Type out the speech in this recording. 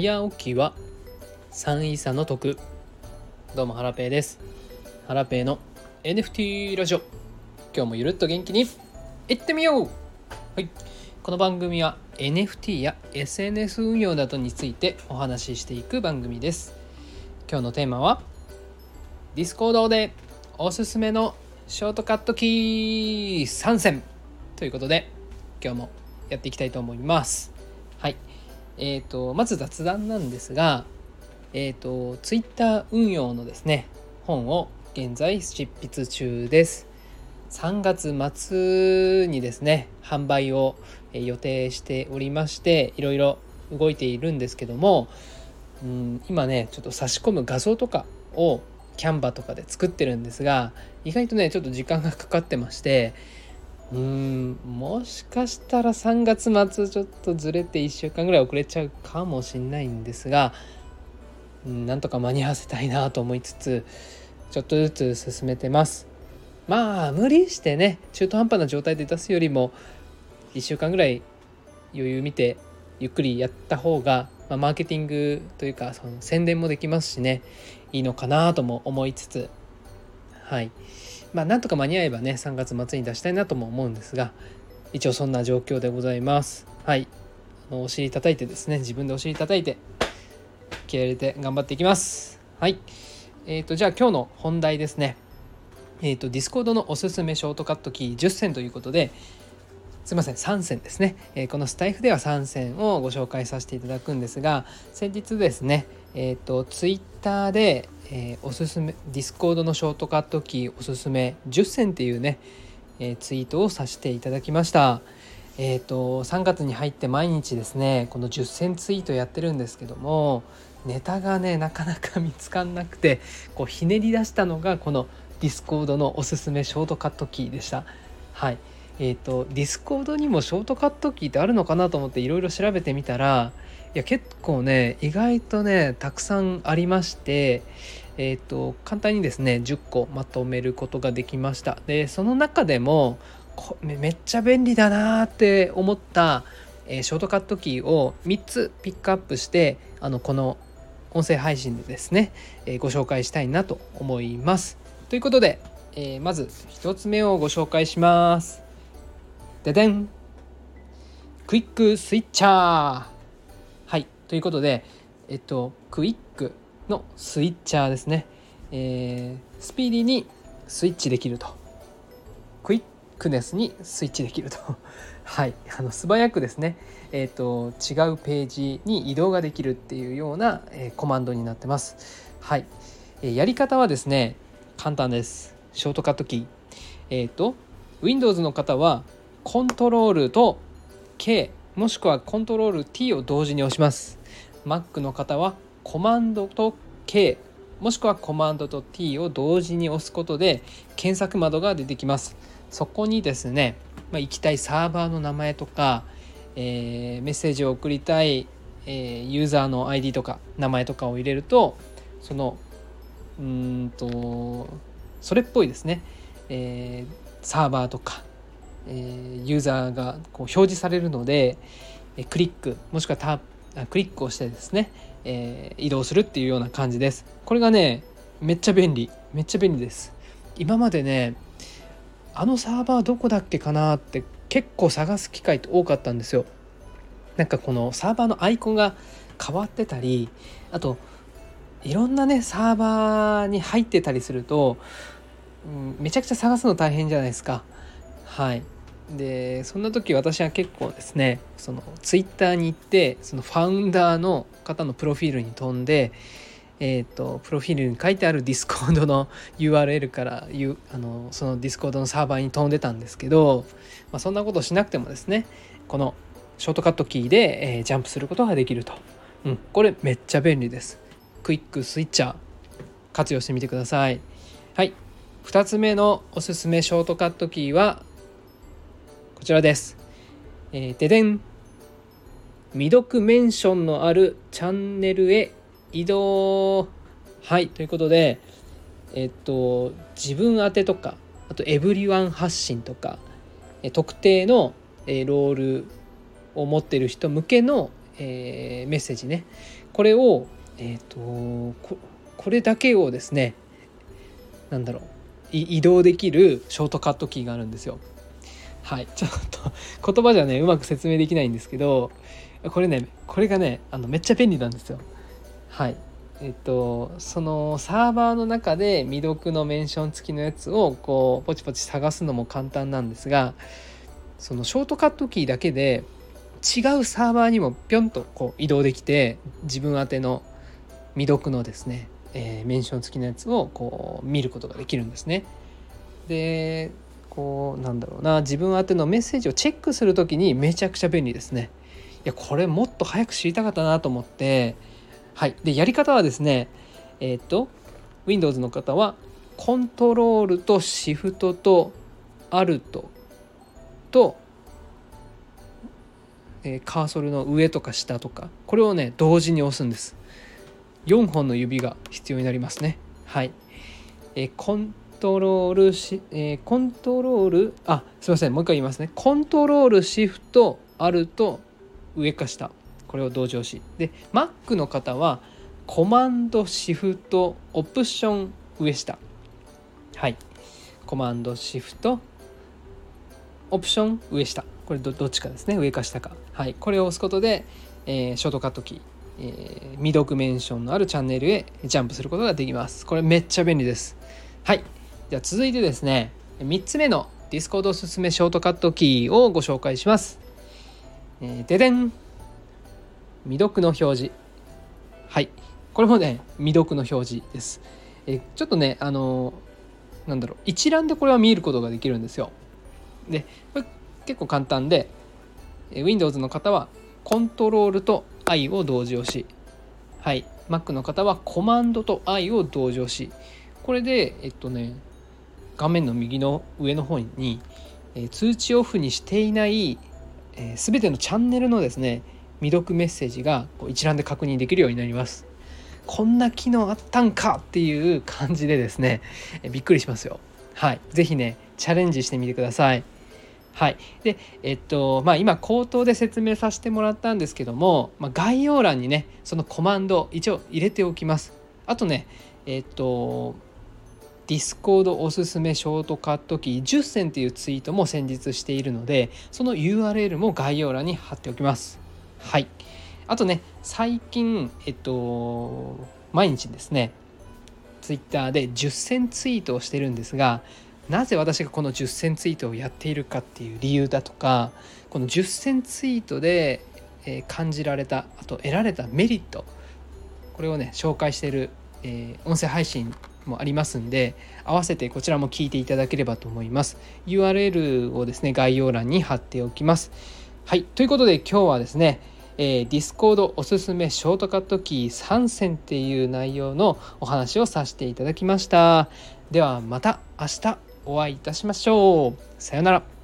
早起きは3位差の得。どうもハラペーです。ハラペーの NFT ラジオ、今日もゆるっと元気にいってみよう。はい、この番組は NFT や SNS 運用などについてお話ししていく番組です。今日のテーマは Discord でおすすめのショートカットキー参戦ということで、今日もやっていきたいと思います。はい、まず雑談なんですが、Twitter 運用のですね、本を現在執筆中です。3月末にですね、販売を予定しておりまして、いろいろ動いているんですけども、今ねちょっと差し込む画像とかをキャンバとかで作ってるんですが、意外とねちょっと時間がかかってまして、もしかしたら3月末ちょっとずれて1週間ぐらい遅れちゃうかもしれないんですが、なんとか間に合わせたいなと思いつつ、ちょっとずつ進めてます。まあ無理してね中途半端な状態で出すよりも、1週間ぐらい余裕見てゆっくりやった方が、マーケティングというかその宣伝もできますしね、いいのかなとも思いつつ、はい、なんとか間に合えばね3月末に出したいなとも思うんですが、一応そんな状況でございます。はい、お尻叩いてですね、自分でお尻叩いて気合入れて頑張っていきます。はい、じゃあ今日の本題ですね。Discord のおすすめショートカットキー10選ということで、すいません3選ですね、このスタイフでは3選をご紹介させていただくんですが、先日ですね、Twitter で、おすすめ Discord のショートカットキーおすすめ10選っていうね、ツイートをさせていただきました。3月に入って毎日ですねこの10選ツイートやってるんですけども、ネタがねなかなか見つかんなくて、こうひねり出したのがこの Discord のおすすめショートカットキーでした。はい、Discord にもショートカットキーってあるのかなと思っていろいろ調べてみたら、いや結構ね意外とねたくさんありまして、簡単にですね10個まとめることができました。でその中でもめっちゃ便利だなって思った、ショートカットキーを3つピックアップして、この音声配信でですね、ご紹介したいなと思います。ということで、まず1つ目をご紹介します。ででん、クイックスイッチャー。はい、ということで、クイックのスイッチャーですね、スピーディーにスイッチできると、クイックネスにスイッチできるとはい、素早くですね、違うページに移動ができるっていうような、コマンドになってます。はい、やり方はですね簡単です。ショートカットキー、Windows の方はCtrlと K もしくはCtrl T を同時に押します。 Mac の方はコマンドと K もしくはコマンドと T を同時に押すことで検索窓が出てきます。そこにですね、行きたいサーバーの名前とか、メッセージを送りたい、ユーザーの ID とか名前とかを入れると、そのそれっぽいですね、サーバーとかユーザーがこう表示されるので、クリックもしくはクリックをしてですね、移動するっていうような感じです。これがねめっちゃ便利です。今までねサーバーどこだっけかなって結構探す機会って多かったんですよ。なんかこのサーバーのアイコンが変わってたり、あといろんなねサーバーに入ってたりすると、めちゃくちゃ探すの大変じゃないですか。はい、でそんな時私は結構ですね、そのツイッターに行って、そのファウンダーの方のプロフィールに飛んで、プロフィールに書いてあるディスコードの URL からそのディスコードのサーバーに飛んでたんですけど、そんなことしなくてもですね、このショートカットキーで、ジャンプすることができると、これめっちゃ便利です。クイックスイッチャー活用してみてください。はい、2つ目のおすすめショートカットキーはこちらです。ででん、未読メンションのあるチャンネルへ移動。はい、ということで、自分宛てとか、あとエブリワン発信とか、特定の、ロールを持っている人向けの、メッセージね、これをこれだけをですね、なんだろう、移動できるショートカットキーがあるんですよ。はい、ちょっと言葉じゃねうまく説明できないんですけど、これがねめっちゃ便利なんですよ。はい、そのサーバーの中で未読のメンション付きのやつをこうポチポチ探すのも簡単なんですが、そのショートカットキーだけで違うサーバーにもぴょんとこう移動できて、自分宛ての未読のですね、メンション付きのやつをこう見ることができるんですね。で、こうなんだろうな、自分宛てのメッセージをチェックするときにめちゃくちゃ便利ですね。いや、これもっと早く知りたかったなと思って、はい、でやり方はですね、Windows の方は Ctrl と Shift と Alt とカーソルの上とか下とか、これをね同時に押すんです。4本の指が必要になりますね。はい、コントロールシフトアルト上か下、これを同時押しで、 Mac の方はコマンドシフトオプション上下、はい、コマンドシフトオプション上下、これ どっちかですね、上か下か。はい、これを押すことで、ショートカットキー、未読メンションのあるチャンネルへジャンプすることができます。これめっちゃ便利です。はい、じゃあ続いてですね、3つ目の Discord おすすめショートカットキーをご紹介します。ででん、未読の表示。はい、これもね未読の表示です。ちょっとねなんだろう、一覧でこれは見ることができるんですよ。でこれ結構簡単で、 Windows の方は Ctrl と I を同時押し、はい、Mac の方はコマンドと I を同時押し、これで画面の右の上の方に通知オフにしていない全てのチャンネルのですね未読メッセージが一覧で確認できるようになります。こんな機能あったんかっていう感じでですね、びっくりしますよ。はい、ぜひねチャレンジしてみてください。はい、で今口頭で説明させてもらったんですけども、概要欄にねそのコマンド一応入れておきます。あとねDiscord おすすめショートカットキー10選っていうツイートも先日しているので、その URL も概要欄に貼っておきます。はい、あとね最近毎日ですね Twitter で10選ツイートをしてるんですが、なぜ私がこの10選ツイートをやっているかっていう理由だとか、この10選ツイートで感じられた、あと得られたメリット、これをね紹介している音声配信もありますんで、合わせてこちらも聞いていただければと思います。 URL をですね概要欄に貼っておきます。はい、ということで今日はですね、Discord おすすめショートカットキー3選っていう内容のお話をさせていただきました。ではまた明日お会いいたしましょう。さようなら。